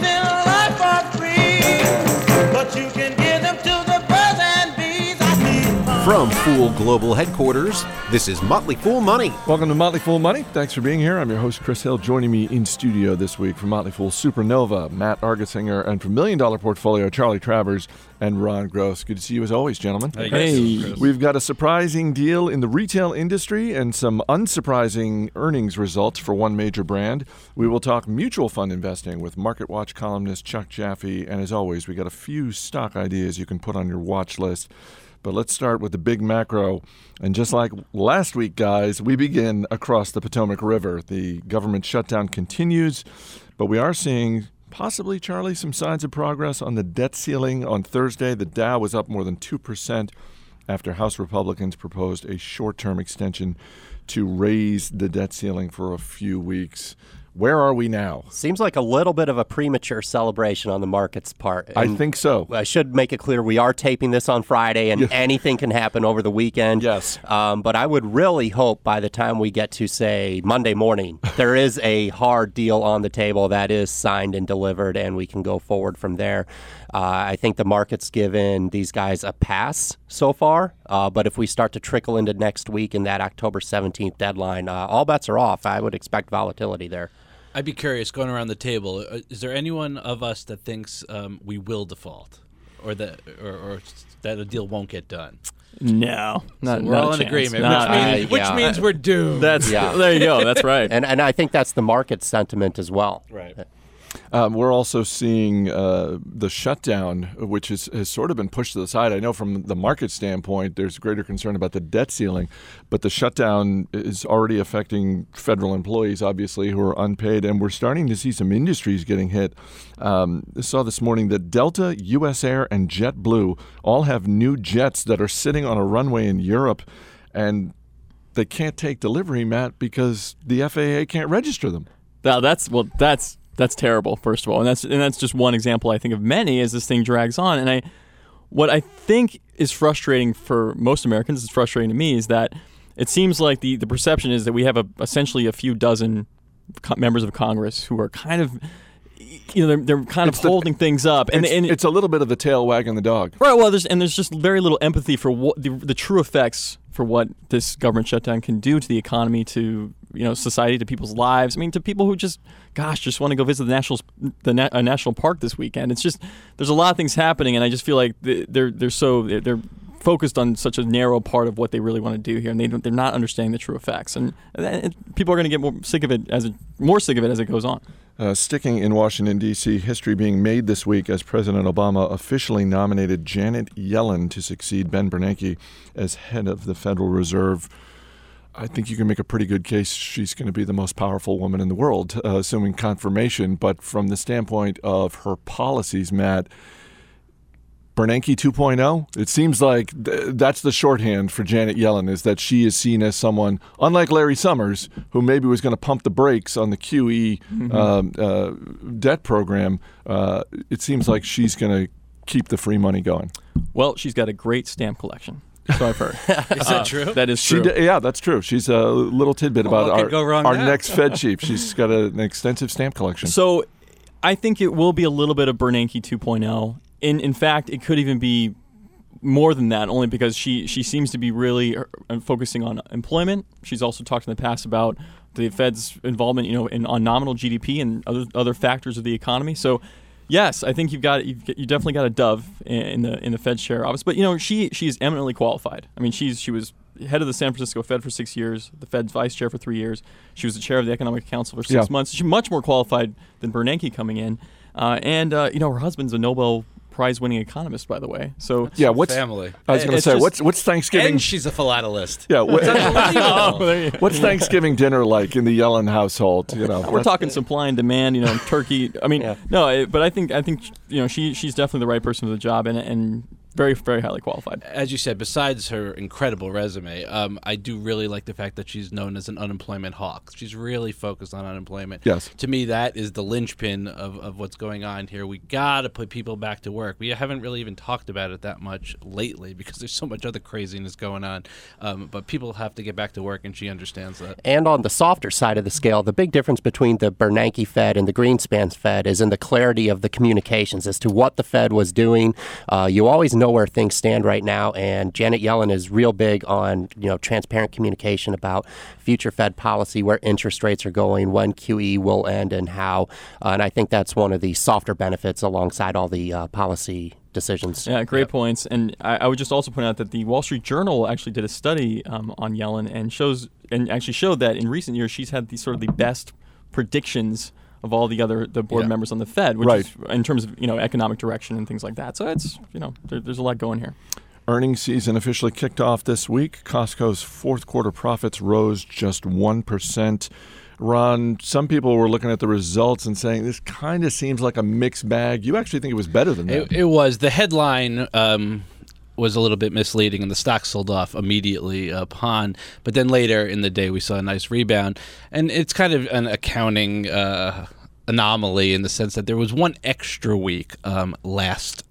in life are free, but you can give them to the birds and bees. From Fool Global Headquarters, this is Motley Fool Money. Welcome to Motley Fool Money. Thanks for being here. I'm your host, Chris Hill. Joining me in studio this week from Motley Fool Supernova, Matt Argusinger, and from Million Dollar Portfolio, Charlie Travers and Ron Gross. Good to see you as always, gentlemen. Hey, we've got a surprising deal in the retail industry and some unsurprising earnings results for one major brand. We will talk mutual fund investing with MarketWatch columnist Chuck Jaffe. And as always, we got a few stock ideas you can put on your watch list. But let's start with the big macro. And just like last week, guys, we begin across the Potomac River. The government shutdown continues, but we are seeing possibly, Charlie, some signs of progress on the debt ceiling. On Thursday, the Dow was up more than 2% after House Republicans proposed a short-term extension to raise the debt ceiling for a few weeks. Where are we now? Seems like a little bit of a premature celebration on the market's part. And I think so. I should make it clear we are taping this on Friday, and anything can happen over the weekend. Yes. But I would really hope by the time we get to, say, Monday morning, there is a hard deal on the table that is signed and delivered, and we can go forward from there. I think the market's given these guys a pass so far, but if we start to trickle into next week and that October 17th deadline, all bets are off. I would expect volatility there. I'd be curious, going around the table, is there anyone of us that thinks we will default or that the deal won't get done? No. We're all in agreement, which means we're doomed. There you go. That's right. And I think that's the market sentiment as well. Right. We're also seeing the shutdown, which has sort of been pushed to the side. I know from the market standpoint, there's greater concern about the debt ceiling, but the shutdown is already affecting federal employees, obviously, who are unpaid, and we're starting to see some industries getting hit. I saw this morning that Delta, US Air, and JetBlue all have new jets that are sitting on a runway in Europe, and they can't take delivery, Matt, because the FAA can't register them. Now, that's terrible, first of all, and that's just one example I think of many as this thing drags on. And what I think is frustrating for most Americans, it's frustrating to me, is that it seems like the perception is that we have essentially a few dozen members of Congress who are kind of, you know, they're kind of holding things up, and it's a little bit of the tail wagging the dog, right? Well, there's just very little empathy for what the true effects for what this government shutdown can do to the economy, to society, to people's lives. I mean, to people who just want to go visit the national park this weekend. It's just, there's a lot of things happening, and I just feel like they're focused on such a narrow part of what they really want to do here, and they're not understanding the true effects. And people are going to get more sick of it as it goes on. Sticking in Washington, D.C., history being made this week as President Obama officially nominated Janet Yellen to succeed Ben Bernanke as head of the Federal Reserve. I think you can make a pretty good case she's going to be the most powerful woman in the world, assuming confirmation. But from the standpoint of her policies, Matt, Bernanke 2.0, it seems like that's the shorthand for Janet Yellen, is that she is seen as someone, unlike Larry Summers, who maybe was going to pump the brakes on the QE debt program, it seems like she's going to keep the free money going. Well, she's got a great stamp collection. So I've heard. Is that true? That is true. Yeah, that's true. She's a little tidbit about our next Fed chief. She's got an extensive stamp collection. So I think it will be a little bit of Bernanke 2.0. In fact, it could even be more than that, only because she seems to be really focusing on employment. She's also talked in the past about the Fed's involvement, on nominal GDP and other factors of the economy. So. Yes, I think you definitely got a dove in the Fed chair office, but she is eminently qualified. I mean, she was head of the San Francisco Fed for 6 years, the Fed's vice chair for 3 years. She was the chair of the Economic Council for 6 months. She's much more qualified than Bernanke coming in, and her husband's a Nobel Prize-winning economist, by the way. So family. I was going to say, what's Thanksgiving? And she's a philatelist. Yeah, what's Thanksgiving dinner like in the Yellen household? We're talking supply and demand. Turkey. I mean, no, but I think she's definitely the right person for the job, and very, very highly qualified. As you said, besides her incredible resume, I do really like the fact that she's known as an unemployment hawk. She's really focused on unemployment. Yes. To me, that is the linchpin of what's going on here. We got to put people back to work. We haven't really even talked about it that much lately because there's so much other craziness going on. But people have to get back to work, and she understands that. And on the softer side of the scale, the big difference between the Bernanke Fed and the Greenspan Fed is in the clarity of the communications as to what the Fed was doing. You always know where things stand right now, and Janet Yellen is real big on, you know, transparent communication about future Fed policy, where interest rates are going, when QE will end, and how. And I think that's one of the softer benefits alongside all the policy decisions. Yeah, great points. And I would just also point out that the Wall Street Journal actually did a study on Yellen and actually showed that in recent years she's had the sort of the best predictions of all the board members on the Fed, which is in terms of, you know, economic direction and things like that. So it's, you know, there's a lot going here. Earnings season officially kicked off this week. Costco's fourth quarter profits rose just 1%. Ron, some people were looking at the results and saying this kind of seems like a mixed bag. You actually think it was better than that? It was. The headline was a little bit misleading, and the stock sold off immediately upon. But then later in the day, we saw a nice rebound. And it's kind of an accounting anomaly in the sense that there was one extra week last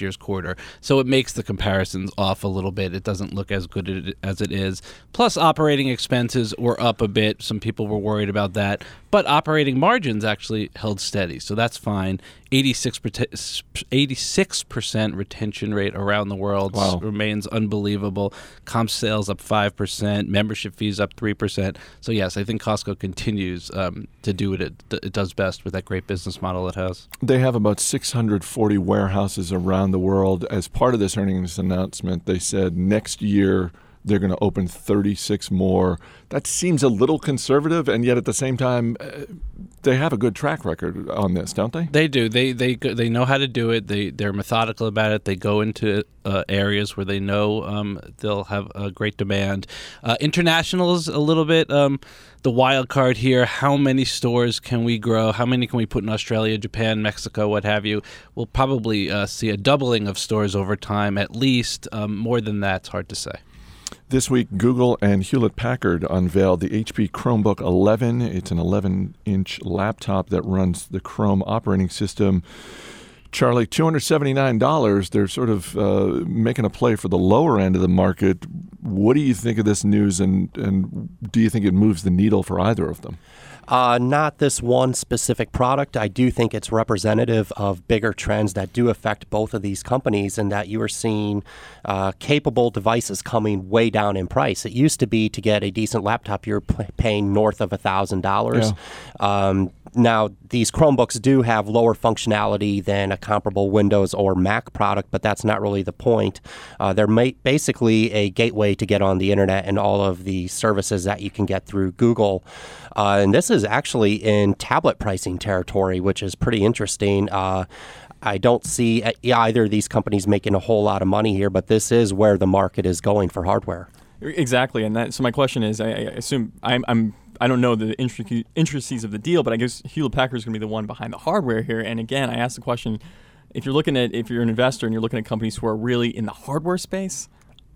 year's quarter. So it makes the comparisons off a little bit. It doesn't look as good as it is. Plus, operating expenses were up a bit. Some people were worried about that. But operating margins actually held steady, so that's fine. 86% retention rate around the world remains unbelievable. Comp sales up 5%, membership fees up 3%. So yes, I think Costco continues to do what it does best with that great business model it has. They have about 640 warehouses around the world. As part of this earnings announcement, they said next year they're going to open 36 more. That seems a little conservative, and yet at the same time, they have a good track record on this, don't they? They do. They know how to do it. They're methodical about it. They go into areas where they know they'll have a great demand. International is a little bit the wild card here. How many stores can we grow? How many can we put in Australia, Japan, Mexico, what have you? We'll probably see a doubling of stores over time, at least. More than that, it's hard to say. This week, Google and Hewlett-Packard unveiled the HP Chromebook 11. It's an 11-inch laptop that runs the Chrome operating system. Charlie, $279, they're sort of making a play for the lower end of the market. What do you think of this news, and do you think it moves the needle for either of them? Not this one specific product. I do think it's representative of bigger trends that do affect both of these companies, and that you are seeing capable devices coming way down in price. It used to be to get a decent laptop, you're paying north of $1,000. Now, these Chromebooks do have lower functionality than a comparable Windows or Mac product, but that's not really the point. They're basically a gateway to get on the internet and all of the services that you can get through Google. And this is actually in tablet pricing territory, which is pretty interesting. I don't see either of these companies making a whole lot of money here, but this is where the market is going for hardware. Exactly. And so my question is, I assume I don't know the intricacies of the deal, but I guess Hewlett-Packard is going to be the one behind the hardware here. And again, I ask the question, if you're an investor and you're looking at companies who are really in the hardware space,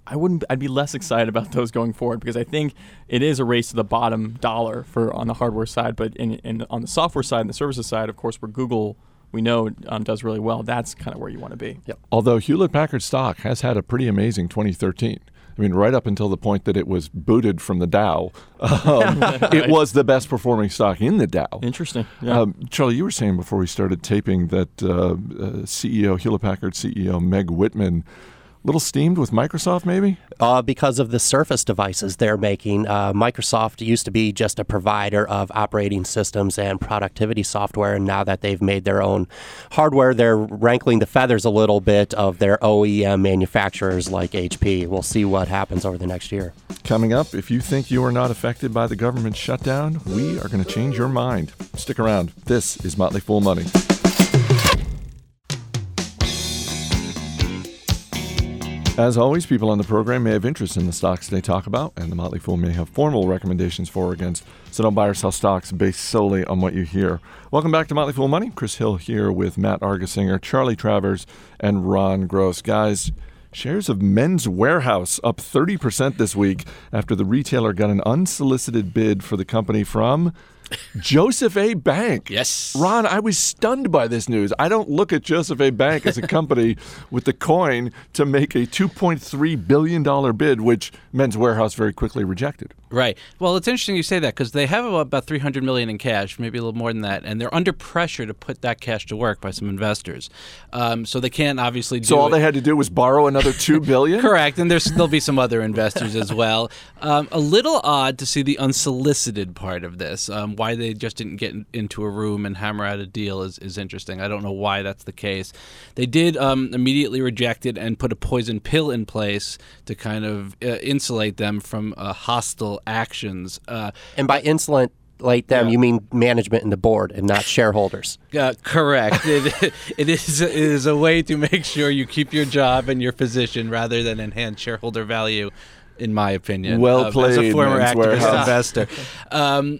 I'd be less excited about those going forward, because I think it is a race to the bottom dollar on the hardware side. But on the software side and the services side, of course, where Google, we know, does really well, that's kind of where you want to be. Yep. Although Hewlett-Packard stock has had a pretty amazing 2013. I mean, right up until the point that it was booted from the Dow, it was the best performing stock in the Dow. Interesting. Yeah. Charlie, you were saying before we started taping that Hewlett-Packard CEO Meg Whitman, little steamed with Microsoft, maybe? Because of the Surface devices they're making. Microsoft used to be just a provider of operating systems and productivity software, and now that they've made their own hardware, they're rankling the feathers a little bit of their OEM manufacturers like HP. We'll see what happens over the next year. Coming up, if you think you are not affected by the government shutdown, we are going to change your mind. Stick around. This is Motley Fool Money. As always, people on the program may have interest in the stocks they talk about, and the Motley Fool may have formal recommendations for or against, so don't buy or sell stocks based solely on what you hear. Welcome back to Motley Fool Money. Chris Hill here with Matt Argesinger, Charlie Travers, and Ron Gross. Guys, shares of Men's Warehouse up 30% this week after the retailer got an unsolicited bid for the company from Joseph A. Bank. Yes. Ron, I was stunned by this news. I don't look at Joseph A. Bank as a company with the coin to make a $2.3 billion bid, which Men's Warehouse very quickly rejected. Right. Well, it's interesting you say that because they have about $300 million in cash, maybe a little more than that, and they're under pressure to put that cash to work by some investors. So they can't obviously do it. So all they had to do was borrow another $2 billion? Correct. And there'll be some other investors as well. A little odd to see the unsolicited part of this. Why they just didn't get into a room and hammer out a deal is interesting. I don't know why that's the case. They did immediately reject it and put a poison pill in place to kind of insulate them from hostile actions. And by insolent, like them, you mean management and the board and not shareholders. Correct. It is a way to make sure you keep your job and your position rather than enhance shareholder value, in my opinion. Well played, as a former Men's Warehouse investor.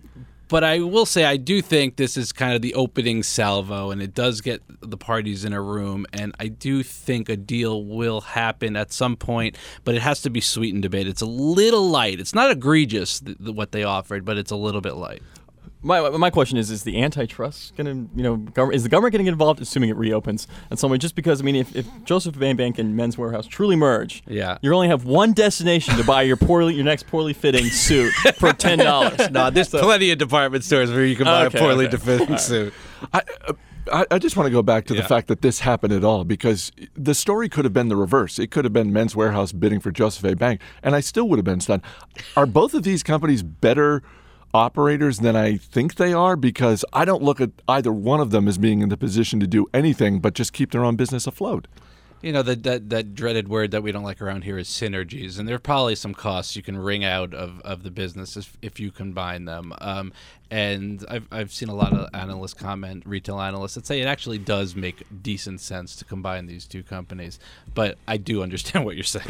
But I will say I do think this is kind of the opening salvo, and it does get the parties in a room. And I do think a deal will happen at some point, but it has to be sweetened a bit. It's a little light. It's not egregious, what they offered, but it's a little bit light. My question is the antitrust going to, is the government getting involved, assuming it reopens in some way? Just because, if Joseph A. Bank and Men's Warehouse truly merge, you only have one destination to buy your next poorly fitting suit for $10. No, there's plenty of department stores where you can buy a poorly fitting suit. I just want to go back to the fact that this happened at all, because the story could have been the reverse. It could have been Men's Warehouse bidding for Joseph A. Bank, and I still would have been stunned. Are both of these companies better operators than I think they are? Because I don't look at either one of them as being in the position to do anything but just keep their own business afloat. That dreaded word that we don't like around here is synergies, and there are probably some costs you can wring out of the business if you combine them. And I've seen a lot of retail analysts that say it actually does make decent sense to combine these two companies. But I do understand what you're saying.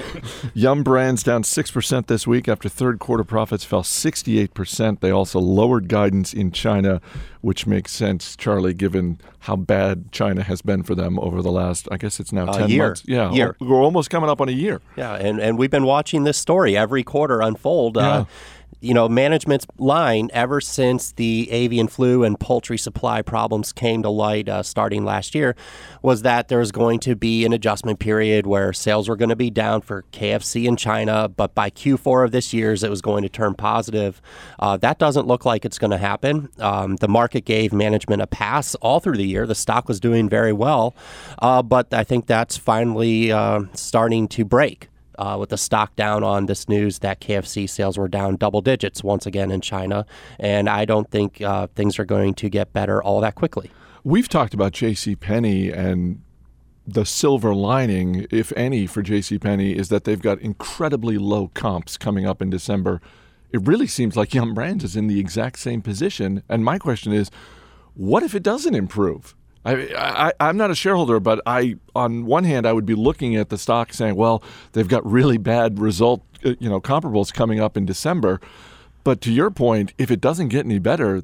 Yum Brands down 6% this week after third quarter profits fell 68%. They also lowered guidance in China, which makes sense, Charlie, given how bad China has been for them over the last, I guess it's now 10 months. Yeah, year. We're almost coming up on a year. Yeah, and we've been watching this story every quarter unfold. Yeah. Management's line ever since the avian flu and poultry supply problems came to light starting last year was that there was going to be an adjustment period where sales were going to be down for KFC in China, but by Q4 of this year, it was going to turn positive. That doesn't look like it's going to happen. The market gave management a pass all through the year. The stock was doing very well, but I think that's finally starting to break. With the stock down on this news that KFC sales were down double digits once again in China. And I don't think things are going to get better all that quickly. We've talked about JCPenney, and the silver lining, if any, for JCPenney is that they've got incredibly low comps coming up in December. It really seems like Yum Brands is in the exact same position. And my question is, what if it doesn't improve? I'm not a shareholder, but on one hand, I would be looking at the stock saying, well, they've got really bad comparables coming up in December. But to your point, if it doesn't get any better,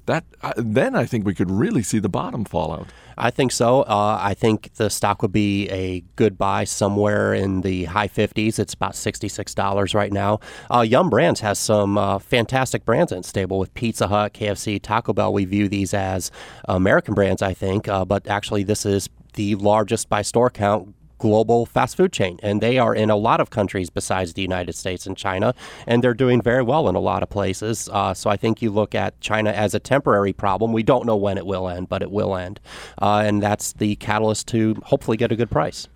then I think we could really see the bottom fall out. I think so. I think the stock would be a good buy somewhere in the high 50s. It's about $66 right now. Yum Brands has some fantastic brands in its stable with Pizza Hut, KFC, Taco Bell. We view these as American brands, I think. But actually, this is the largest by store count global fast food chain, and they are in a lot of countries besides the United States and China, and they're doing very well in a lot of places. So I think you look at China as a temporary problem. We don't know when it will end, but it will end, and that's the catalyst to hopefully get a good price.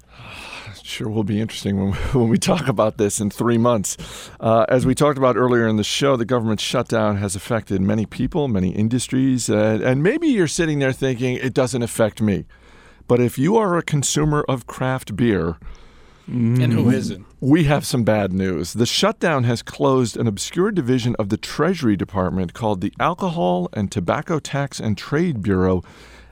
Sure will be interesting when we talk about this in 3 months. As we talked about earlier in the show, the government shutdown has affected many people, many industries, and maybe you're sitting there thinking, it doesn't affect me. But if you are a consumer of craft beer, and who isn't? We have some bad news. The shutdown has closed an obscure division of the Treasury Department called the Alcohol and Tobacco Tax and Trade Bureau.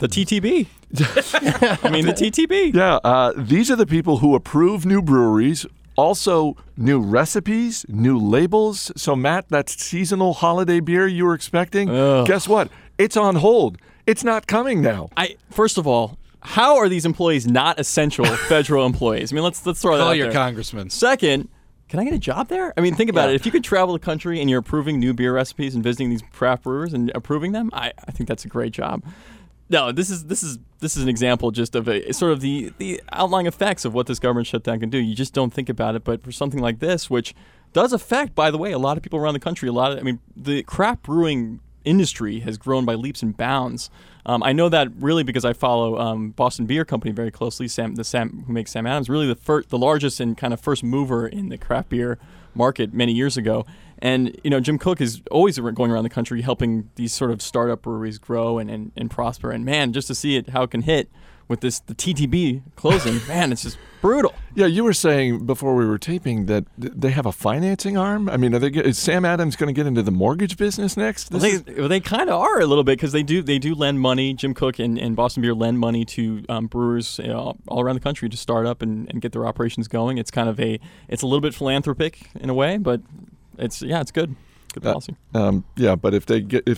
The TTB. The TTB. Yeah. These are the people who approve new breweries Also, new recipes, new labels. So, Matt, that seasonal holiday beer you were expecting, guess what? It's on hold. It's not coming now. First of all, how are these employees not essential federal employees? I mean, let's throw that out there. Call your congressman. Second, can I get a job there? I mean, think about it. If you could travel the country and you're approving new beer recipes and visiting these craft brewers and approving them, I think that's a great job. No, this is an example just of a sort of the outlying effects of what this government shutdown can do. You just don't think about it, but for something like this, which does affect, by the way, a lot of people around the country. The craft brewing industry has grown by leaps and bounds. I know that really because I follow Boston Beer Company very closely. Sam who makes Sam Adams, really the largest and kind of first mover in the craft beer market many years ago. And, you know, Jim Cook is always going around the country helping these sort of startup breweries grow and prosper. And, man, just to see it, how it can hit with the TTB closing, man, it's just brutal. Yeah, you were saying before we were taping that they have a financing arm? I mean, is Sam Adams going to get into the mortgage business next? Well, they kind of are a little bit because they do lend money. Jim Cook and Boston Beer lend money to brewers, you know, all around the country to start up and get their operations going. It's kind of a little bit philanthropic in a way, but... It's good. Good policy. But if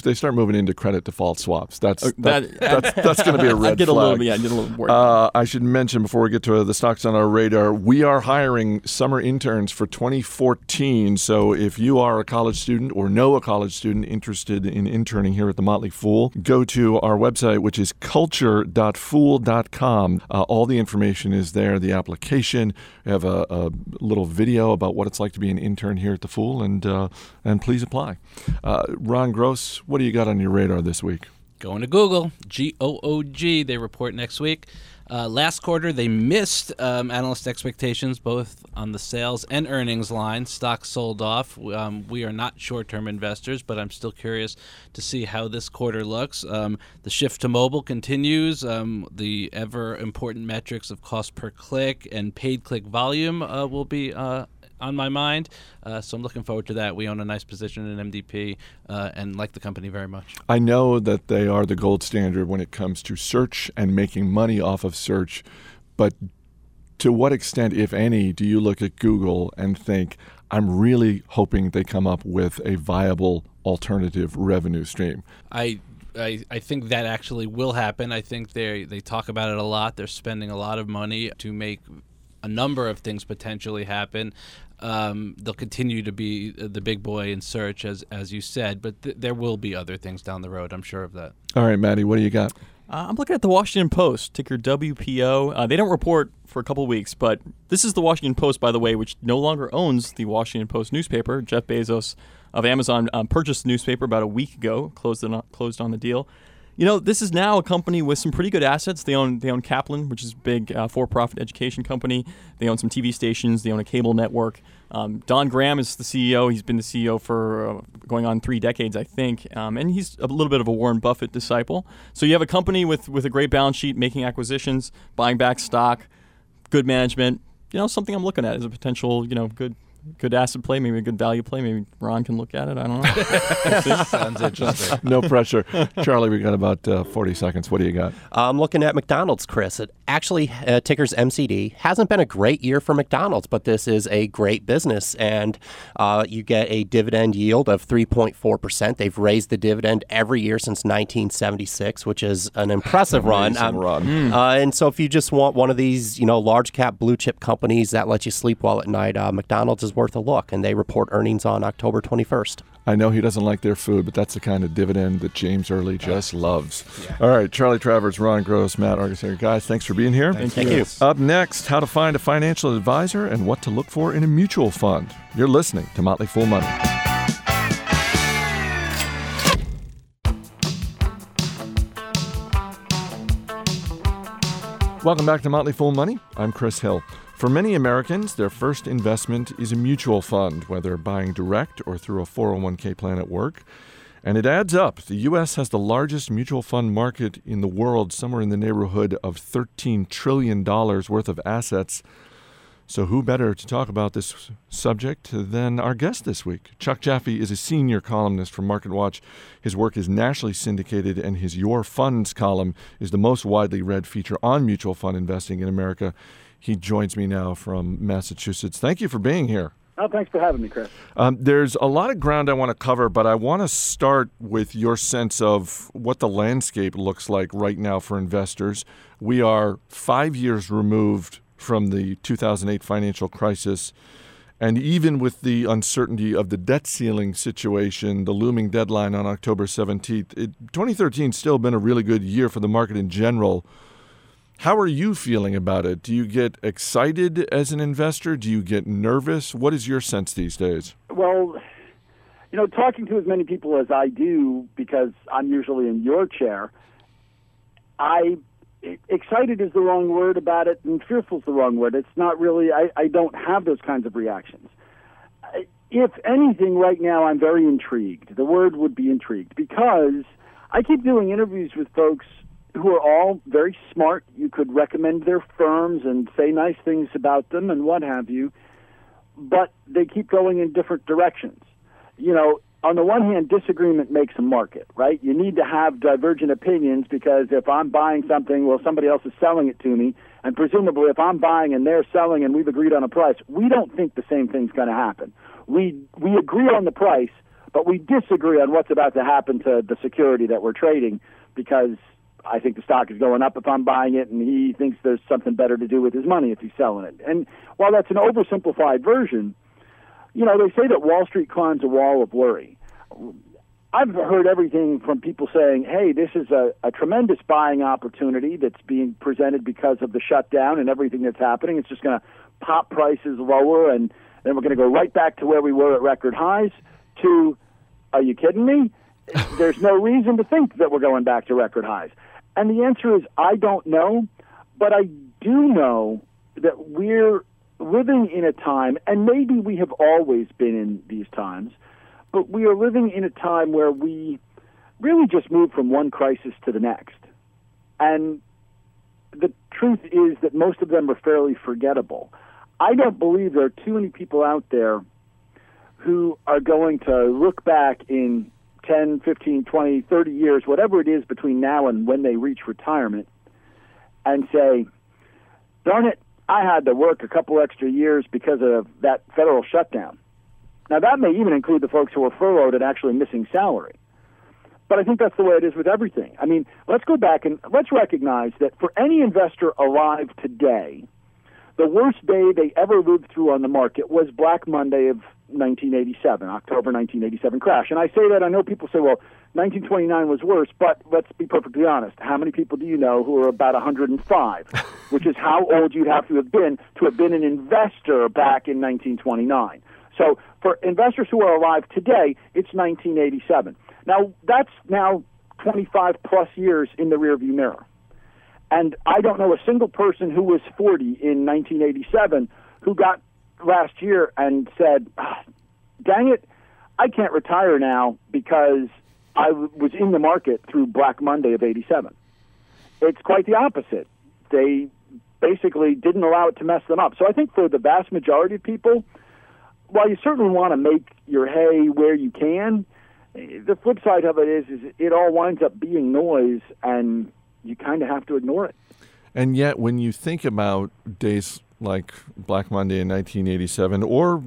they start moving into credit default swaps, that's going to be a red flag. I get a little worried. I should mention before we get to the stocks on our radar, we are hiring summer interns for 2014. So if you are a college student or know a college student interested in interning here at the Motley Fool, go to our website, which is culture.fool.com. All the information is there. The application. We have a little video about what it's like to be an intern here at the Fool, and please apply. Ron Gross, what do you got on your radar this week? Going to Google, G-O-O-G. They report next week. Last quarter, they missed analyst expectations, both on the sales and earnings line. Stocks sold off. We are not short-term investors, but I'm still curious to see how this quarter looks. The shift to mobile continues. The ever-important metrics of cost per click and paid click volume will be on my mind, so I'm looking forward to that. We own a nice position in MDP and like the company very much. I know that they are the gold standard when it comes to search and making money off of search, but to what extent, if any, do you look at Google and think, I'm really hoping they come up with a viable alternative revenue stream? I think that actually will happen. I think they talk about it a lot. They're spending a lot of money to make a number of things potentially happen. They'll continue to be the big boy in search, as you said, but there will be other things down the road. I'm sure of that. All right, Maddie, what do you got? I'm looking at the Washington Post, ticker WPO. They don't report for a couple weeks, but this is the Washington Post, by the way, which no longer owns the Washington Post newspaper. Jeff Bezos of Amazon purchased the newspaper about a week ago, closed on the deal. You know, this is now a company with some pretty good assets. They own Kaplan, which is a big for-profit education company. They own some TV stations. They own a cable network. Don Graham is the CEO. He's been the CEO for going on 3 decades, I think. And he's a little bit of a Warren Buffett disciple. So you have a company with a great balance sheet, making acquisitions, buying back stock, good management. You know, something I'm looking at is a potential, you know, good asset play, maybe a good value play. Maybe Ron can look at it. I don't know. Sounds interesting. No pressure. Charlie, we got about 40 seconds. What do you got? I'm looking at McDonald's, Chris. It actually, ticker's MCD, hasn't been a great year for McDonald's, but this is a great business. And you get a dividend yield of 3.4%. They've raised the dividend every year since 1976, which is an impressive run. And so if you just want one of these, you know, large cap blue chip companies that let you sleep well at night, McDonald's is worth a look, and they report earnings on October 21st. I know he doesn't like their food, but that's the kind of dividend that James Early just loves. Yeah. All right, Charlie Travers, Ron Gross, Matt Argosinger. Guys, thanks for being here. Thank you. Up next, how to find a financial advisor and what to look for in a mutual fund. You're listening to Motley Fool Money. Welcome back to Motley Fool Money. I'm Chris Hill. For many Americans, their first investment is a mutual fund, whether buying direct or through a 401k plan at work. And it adds up. The U.S. has the largest mutual fund market in the world, somewhere in the neighborhood of $13 trillion worth of assets. So who better to talk about this subject than our guest this week? Chuck Jaffe is a senior columnist for MarketWatch. His work is nationally syndicated, and his Your Funds column is the most widely read feature on mutual fund investing in America. He joins me now from Massachusetts. Thank you for being here. Oh, thanks for having me, Chris. There's a lot of ground I want to cover, but I want to start with your sense of what the landscape looks like right now for investors. We are 5 years removed from the 2008 financial crisis, and even with the uncertainty of the debt ceiling situation, the looming deadline on October 17th, 2013 still been a really good year for the market in general. How are you feeling about it? Do you get excited as an investor? Do you get nervous? What is your sense these days? Well, you know, talking to as many people as I do, because I'm usually in your chair, excited is the wrong word about it, and fearful is the wrong word. It's not really, I don't have those kinds of reactions. If anything, right now, I'm very intrigued. The word would be intrigued, because I keep doing interviews with folks who are all very smart. You could recommend their firms and say nice things about them and what have you, but they keep going in different directions. You know, on the one hand, disagreement makes a market, right? You need to have divergent opinions, because if I'm buying something, well, somebody else is selling it to me, and presumably if I'm buying and they're selling and we've agreed on a price, we don't think the same thing's going to happen. We agree on the price, but we disagree on what's about to happen to the security that we're trading, because I think the stock is going up if I'm buying it, and he thinks there's something better to do with his money if he's selling it. And while that's an oversimplified version, you know, they say that Wall Street climbs a wall of worry. I've heard everything from people saying, hey, this is a tremendous buying opportunity that's being presented because of the shutdown and everything that's happening. It's just going to pop prices lower, and then we're going to go right back to where we were at record highs, to, are you kidding me? There's no reason to think that we're going back to record highs. And the answer is, I don't know, but I do know that we're living in a time, and maybe we have always been in these times, but we are living in a time where we really just move from one crisis to the next. And the truth is that most of them are fairly forgettable. I don't believe there are too many people out there who are going to look back in 10, 15, 20, 30 years, whatever it is between now and when they reach retirement, and say, darn it, I had to work a couple extra years because of that federal shutdown. Now, that may even include the folks who were furloughed and actually missing salary. But I think that's the way it is with everything. I mean, let's go back and let's recognize that for any investor alive today, the worst day they ever lived through on the market was Black Monday of 1987, October 1987 crash. And I say that, I know people say, well, 1929 was worse, but let's be perfectly honest. How many people do you know who are about 105, which is how old you'd have to have been an investor back in 1929. So for investors who are alive today, it's 1987. Now, that's now 25-plus years in the rearview mirror. And I don't know a single person who was 40 in 1987 who got last year and said, dang it, I can't retire now because I was in the market through Black Monday of 87. It's quite the opposite. They basically didn't allow it to mess them up. So I think for the vast majority of people, while you certainly want to make your hay where you can, the flip side of it is it all winds up being noise, and you kind of have to ignore it. And yet when you think about days like Black Monday in 1987, or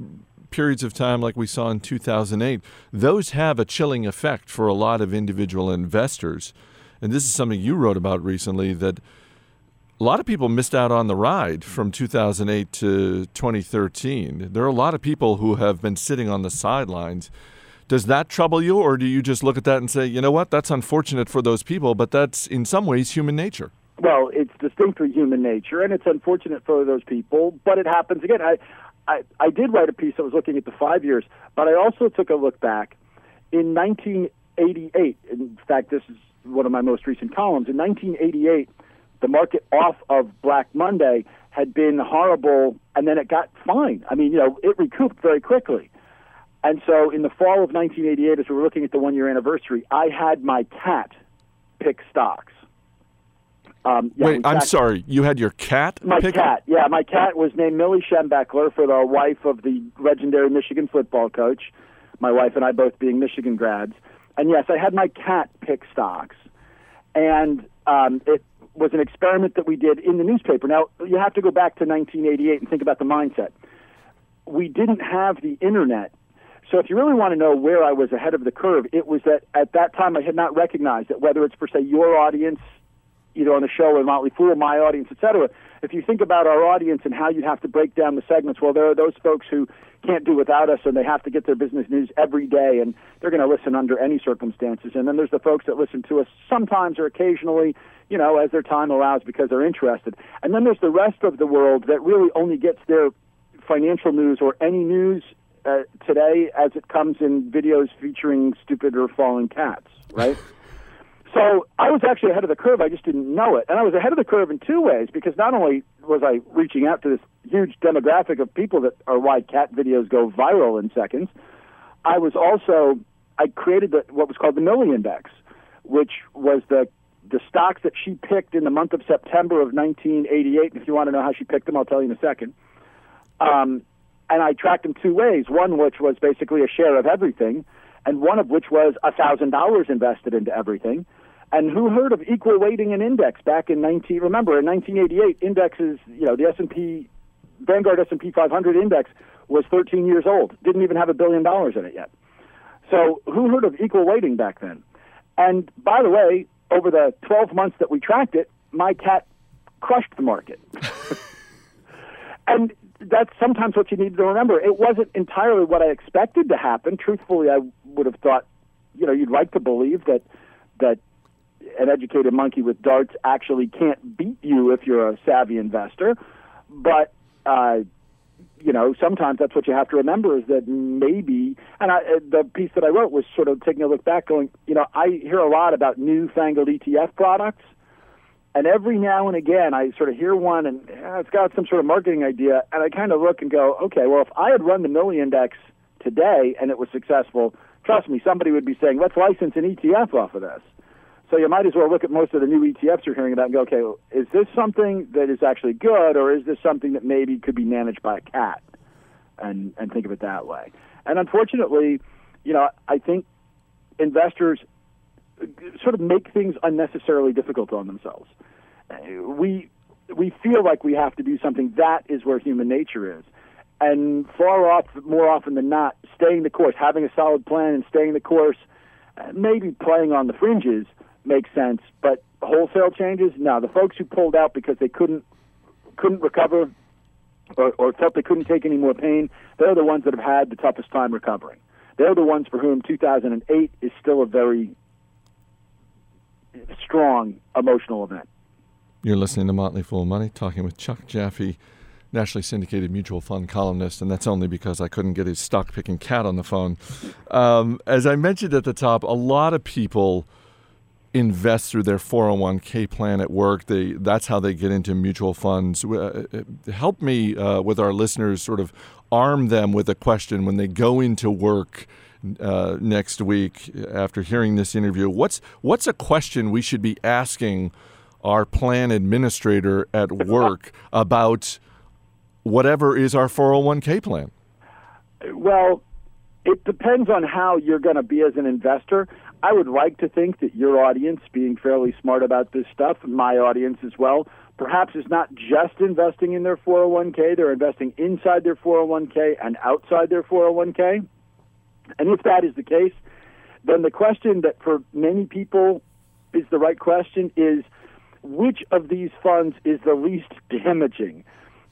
periods of time like we saw in 2008, those have a chilling effect for a lot of individual investors. And this is something you wrote about recently, that a lot of people missed out on the ride from 2008 to 2013. There are a lot of people who have been sitting on the sidelines. Does that trouble you, or do you just look at that and say, you know what, that's unfortunate for those people, but that's in some ways human nature? Well, it's distinctly human nature, and it's unfortunate for those people, but it happens again. I did write a piece that was looking at the 5 years, but I also took a look back in 1988. In fact, this is one of my most recent columns. In 1988, the market off of Black Monday had been horrible, and then it got fine. I mean, you know, it recouped very quickly. And so in the fall of 1988, as we were looking at the one-year anniversary, I had my cat pick stocks. Wait, I'm sorry. You had your cat? My cat was named Millie Schembeckler for the wife of the legendary Michigan football coach, my wife and I both being Michigan grads. And yes, I had my cat pick stocks. And it was an experiment that we did in the newspaper. Now, you have to go back to 1988 and think about the mindset. We didn't have the internet. So if you really want to know where I was ahead of the curve, it was that at that time I had not recognized that whether it's for, say, your audience, you know, on the show with Motley Fool, my audience, et cetera, if you think about our audience and how you have to break down the segments, well, there are those folks who can't do without us and they have to get their business news every day and they're going to listen under any circumstances. And then there's the folks that listen to us sometimes or occasionally, you know, as their time allows because they're interested. And then there's the rest of the world that really only gets their financial news or any news today as it comes in videos featuring stupid or falling cats, right? So I was actually ahead of the curve. I just didn't know it. And I was ahead of the curve in two ways, because not only was I reaching out to this huge demographic of people that are why cat videos go viral in seconds, I was also, I created what was called the Million Index, which was the stocks that she picked in the month of September of 1988. And if you want to know how she picked them, I'll tell you in a second. And I tracked them two ways, one which was basically a share of everything, and one of which was $1,000 invested into everything. And who heard of equal weighting an index back in remember, in 1988, indexes, you know, the S&P, Vanguard S&P 500 index was 13 years old, didn't even have $1 billion in it yet. So who heard of equal weighting back then? And by the way, over the 12 months that we tracked it, my cat crushed the market. And that's sometimes what you need to remember. It wasn't entirely what I expected to happen. Truthfully, I would have thought, you know, you'd like to believe that an educated monkey with darts actually can't beat you if you're a savvy investor. But, you know, sometimes that's what you have to remember is that maybe, and the piece that I wrote was sort of taking a look back going, you know, I hear a lot about newfangled ETF products. And every now and again, I sort of hear one, and it's got some sort of marketing idea, and I kind of look and go, okay, well, if I had run the Million Index today and it was successful, trust me, somebody would be saying, let's license an ETF off of this. So you might as well look at most of the new ETFs you're hearing about and go, okay, well, is this something that is actually good, or is this something that maybe could be managed by a cat? And think of it that way. And unfortunately, you know, I think investors sort of make things unnecessarily difficult on themselves. We feel like we have to do something. That is where human nature is. And more often than not, staying the course, having a solid plan and staying the course, maybe playing on the fringes makes sense, but wholesale changes? No, the folks who pulled out because they couldn't recover or felt they couldn't take any more pain, they're the ones that have had the toughest time recovering. They're the ones for whom 2008 is still a very strong emotional event. You're listening to Motley Fool Money, talking with Chuck Jaffe, nationally syndicated mutual fund columnist, and that's only because I couldn't get his stock-picking cat on the phone. As I mentioned at the top, a lot of people invest through their 401k plan at work. That's how they get into mutual funds. Help me with our listeners sort of arm them with a question when they go into work next week after hearing this interview. What's a question we should be asking our plan administrator at work about whatever is our 401k plan? Well, it depends on how you're going to be as an investor. I would like to think that your audience, being fairly smart about this stuff, my audience as well, perhaps is not just investing in their 401k. They're investing inside their 401k and outside their 401k. And if that is the case, then the question that for many people is the right question is, which of these funds is the least damaging?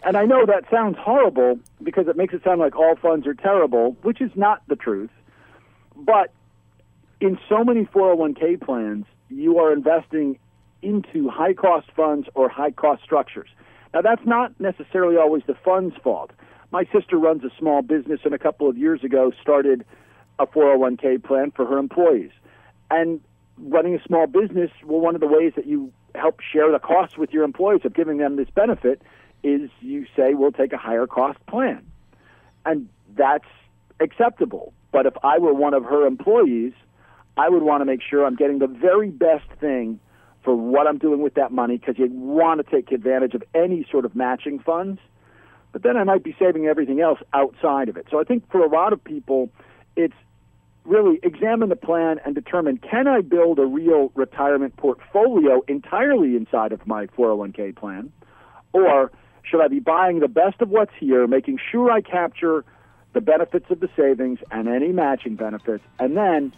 And I know that sounds horrible because it makes it sound like all funds are terrible, which is not the truth. But in so many 401k plans, you are investing into high-cost funds or high-cost structures. Now, that's not necessarily always the fund's fault. My sister runs a small business and a couple of years ago started a 401k plan for her employees. And running a small business, well, one of the ways that you help share the costs with your employees of giving them this benefit is you say, we'll take a higher cost plan. And that's acceptable. But if I were one of her employees, I would want to make sure I'm getting the very best thing for what I'm doing with that money, because you want to take advantage of any sort of matching funds. But then I might be saving everything else outside of it. So I think for a lot of people, it's really examine the plan and determine, can I build a real retirement portfolio entirely inside of my 401k plan? Or should I be buying the best of what's here, making sure I capture the benefits of the savings and any matching benefits, and then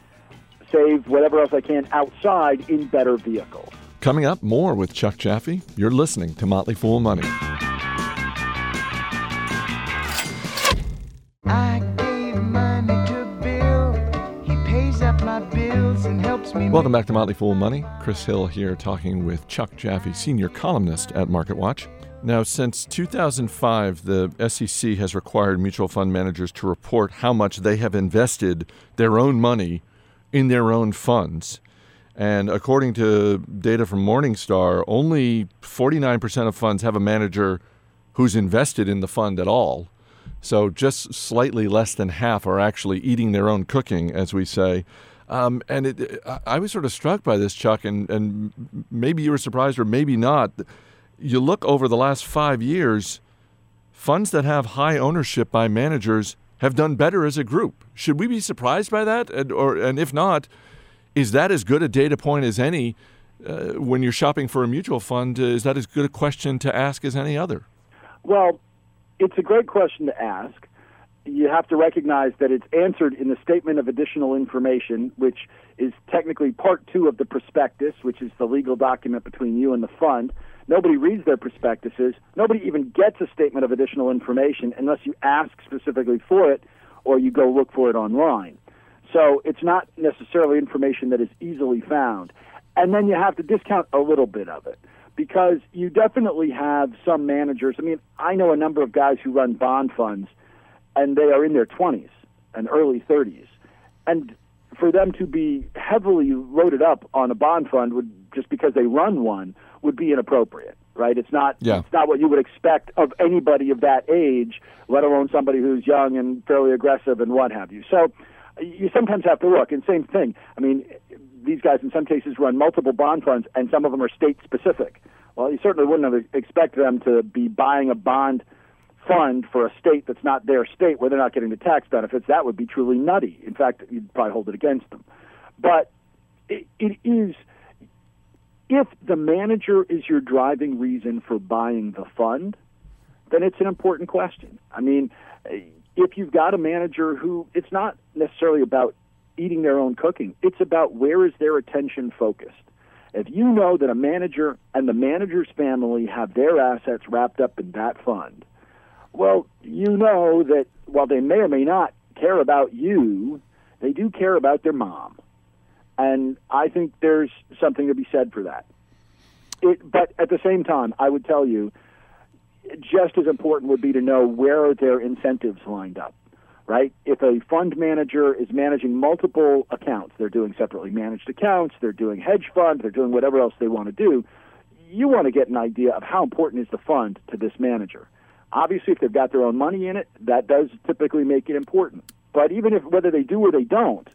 save whatever else I can outside in better vehicles? Coming up, more with Chuck Jaffe. You're listening to Motley Fool Money. Welcome back to Motley Fool Money. Chris Hill here talking with Chuck Jaffe, senior columnist at MarketWatch. Now, since 2005, the SEC has required mutual fund managers to report how much they have invested their own money in their own funds. And according to data from Morningstar, only 49% of funds have a manager who's invested in the fund at all. So just slightly less than half are actually eating their own cooking, as we say. I was sort of struck by this, Chuck, and maybe you were surprised or maybe not. You look over the last 5 years, funds that have high ownership by managers have done better as a group. Should we be surprised by that? And if not, is that as good a data point as any when you're shopping for a mutual fund? Is that as good a question to ask as any other? Well, it's a great question to ask. You have to recognize that it's answered in the Statement of Additional Information, which is technically Part 2 of the prospectus, which is the legal document between you and the fund. Nobody reads their prospectuses. Nobody even gets a Statement of Additional Information unless you ask specifically for it or you go look for it online. So it's not necessarily information that is easily found. And then you have to discount a little bit of it, because you definitely have some managers. I mean, I know a number of guys who run bond funds, and they are in their 20s and early 30s. And for them to be heavily loaded up on a bond fund would, just because they run one, would be inappropriate, right? It's not what you would expect of anybody of that age, let alone somebody who's young and fairly aggressive and what have you. So you sometimes have to look. And same thing. I mean, these guys in some cases run multiple bond funds, and some of them are state-specific. Well, you certainly wouldn't have expect them to be buying a bond fund for a state that's not their state, where they're not getting the tax benefits. That would be truly nutty. In fact, you'd probably hold it against them. But it is, if the manager is your driving reason for buying the fund, then it's an important question. I mean, if you've got a manager who, it's not necessarily about eating their own cooking, it's about where is their attention focused. If you know that a manager and the manager's family have their assets wrapped up in that fund, well, you know that while they may or may not care about you, they do care about their mom. And I think there's something to be said for that. But at the same time, I would tell you, just as important would be to know where their incentives lined up, right? If a fund manager is managing multiple accounts, they're doing separately managed accounts, they're doing hedge funds, they're doing whatever else they want to do, you want to get an idea of how important is the fund to this manager. Obviously, if they've got their own money in it, that does typically make it important. But even if, whether they do or they don't,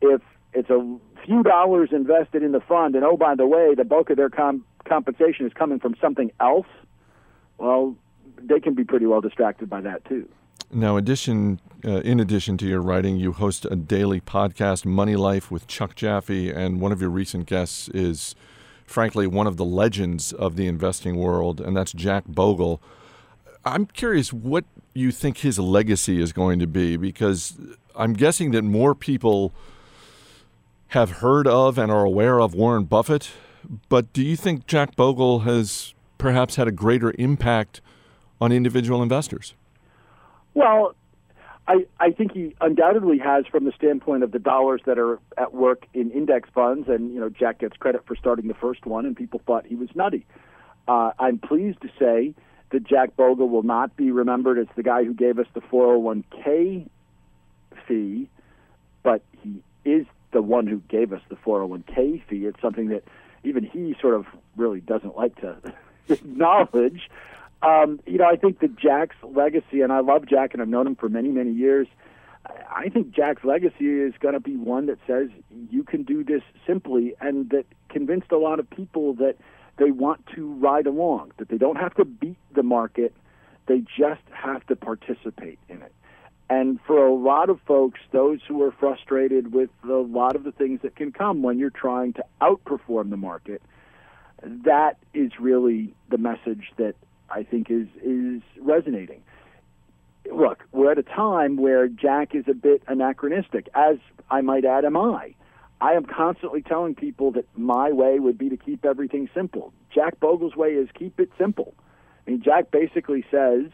if it's a few dollars invested in the fund, and oh, by the way, the bulk of their compensation is coming from something else, well, they can be pretty well distracted by that too. Now, in addition to your writing, you host a daily podcast, Money Life with Chuck Jaffe, and one of your recent guests is, frankly, one of the legends of the investing world, and that's Jack Bogle. I'm curious what you think his legacy is going to be, because I'm guessing that more people have heard of and are aware of Warren Buffett, but do you think Jack Bogle has perhaps had a greater impact on individual investors? Well, I think he undoubtedly has, from the standpoint of the dollars that are at work in index funds, and Jack gets credit for starting the first one, and people thought he was nutty. I'm pleased to say that Jack Bogle will not be remembered as the guy who gave us the 401k fee, but he is the one who gave us the 401k fee. It's something that even he sort of really doesn't like to acknowledge. I think that Jack's legacy, and I love Jack, and I've known him for many, many years, I think Jack's legacy is going to be one that says you can do this simply, and that convinced a lot of people that they want to ride along, that they don't have to beat the market, they just have to participate in it. And for a lot of folks, those who are frustrated with a lot of the things that can come when you're trying to outperform the market, that is really the message that I think is resonating. Look, we're at a time where Jack is a bit anachronistic, as I might add am I. I am constantly telling people that my way would be to keep everything simple. Jack Bogle's way is keep it simple. I mean, Jack basically says,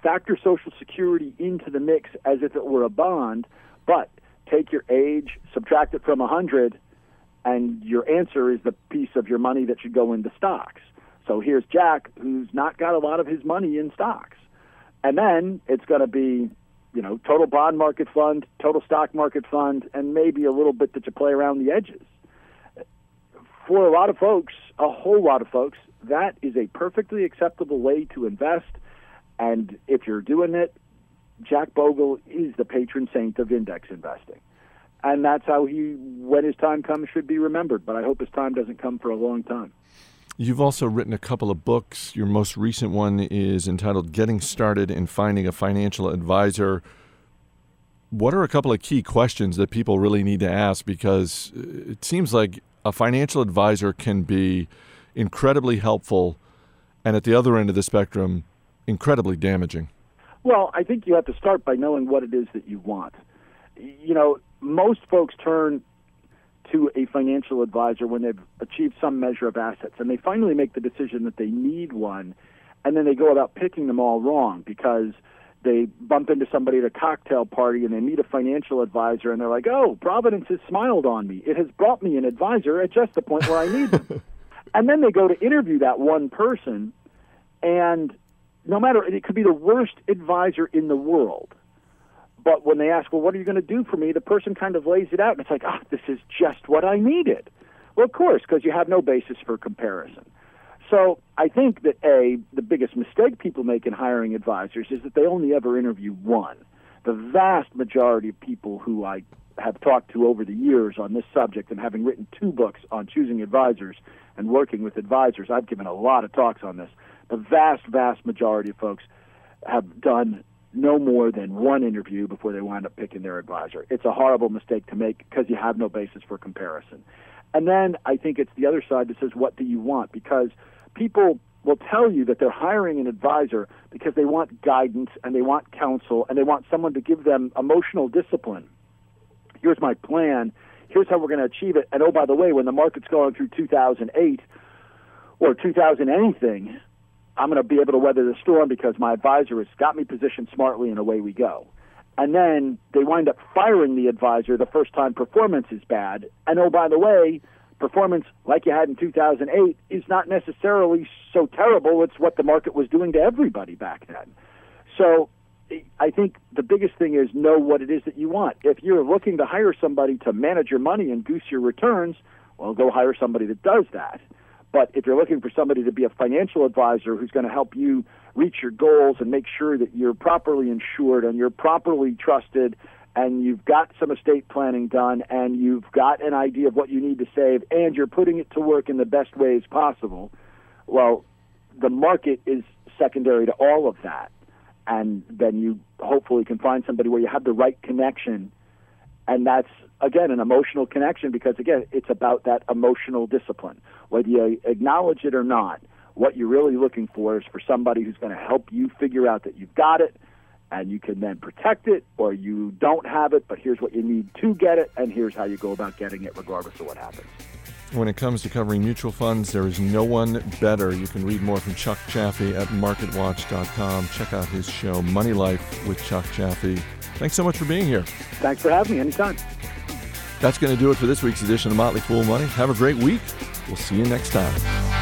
factor Social Security into the mix as if it were a bond, but take your age, subtract it from 100, and your answer is the piece of your money that should go into stocks. So here's Jack, who's not got a lot of his money in stocks. And then it's going to be, you know, total bond market fund, total stock market fund, and maybe a little bit that you play around the edges. For a lot of folks, a whole lot of folks, that is a perfectly acceptable way to invest. And if you're doing it, Jack Bogle is the patron saint of index investing. And that's how he, when his time comes, should be remembered. But I hope his time doesn't come for a long time. You've also written a couple of books. Your most recent one is entitled Getting Started and Finding a Financial Advisor. What are a couple of key questions that people really need to ask? Because it seems like a financial advisor can be incredibly helpful and at the other end of the spectrum, incredibly damaging. Well, I think you have to start by knowing what it is that you want. You know, most folks turn to a financial advisor when they've achieved some measure of assets, and they finally make the decision that they need one, and then they go about picking them all wrong because they bump into somebody at a cocktail party and they meet a financial advisor and they're like, oh, Providence has smiled on me. It has brought me an advisor at just the point where I need them. And then they go to interview that one person, and no matter, it could be the worst advisor in the world. But when they ask, well, what are you going to do for me? The person kind of lays it out, and it's like, ah, oh, this is just what I needed. Well, of course, because you have no basis for comparison. So I think that, A, the biggest mistake people make in hiring advisors is that they only ever interview one. The vast majority of people who I have talked to over the years on this subject, and having written two books on choosing advisors and working with advisors, I've given a lot of talks on this. The vast, vast majority of folks have done no more than one interview before they wind up picking their advisor. It's a horrible mistake to make because you have no basis for comparison. And then I think it's the other side that says, what do you want? Because people will tell you that they're hiring an advisor because they want guidance and they want counsel and they want someone to give them emotional discipline. Here's my plan. Here's how we're going to achieve it. And oh, by the way, when the market's going through 2008 or 2000 anything, I'm going to be able to weather the storm because my advisor has got me positioned smartly, and away we go. And then they wind up firing the advisor the first time performance is bad. And oh, by the way, performance like you had in 2008 is not necessarily so terrible. It's what the market was doing to everybody back then. So I think the biggest thing is know what it is that you want. If you're looking to hire somebody to manage your money and goose your returns, well, go hire somebody that does that. But if you're looking for somebody to be a financial advisor who's going to help you reach your goals and make sure that you're properly insured and you're properly trusted and you've got some estate planning done and you've got an idea of what you need to save and you're putting it to work in the best ways possible, well, the market is secondary to all of that. And then you hopefully can find somebody where you have the right connection. And that's, again, an emotional connection because, again, it's about that emotional discipline. Whether you acknowledge it or not, what you're really looking for is for somebody who's going to help you figure out that you've got it and you can then protect it, or you don't have it, but here's what you need to get it, and here's how you go about getting it regardless of what happens. When it comes to covering mutual funds, there is no one better. You can read more from Chuck Jaffe at MarketWatch.com. Check out his show, Money Life with Chuck Jaffe. Thanks so much for being here. Thanks for having me. Anytime. That's going to do it for this week's edition of Motley Fool Money. Have a great week. We'll see you next time.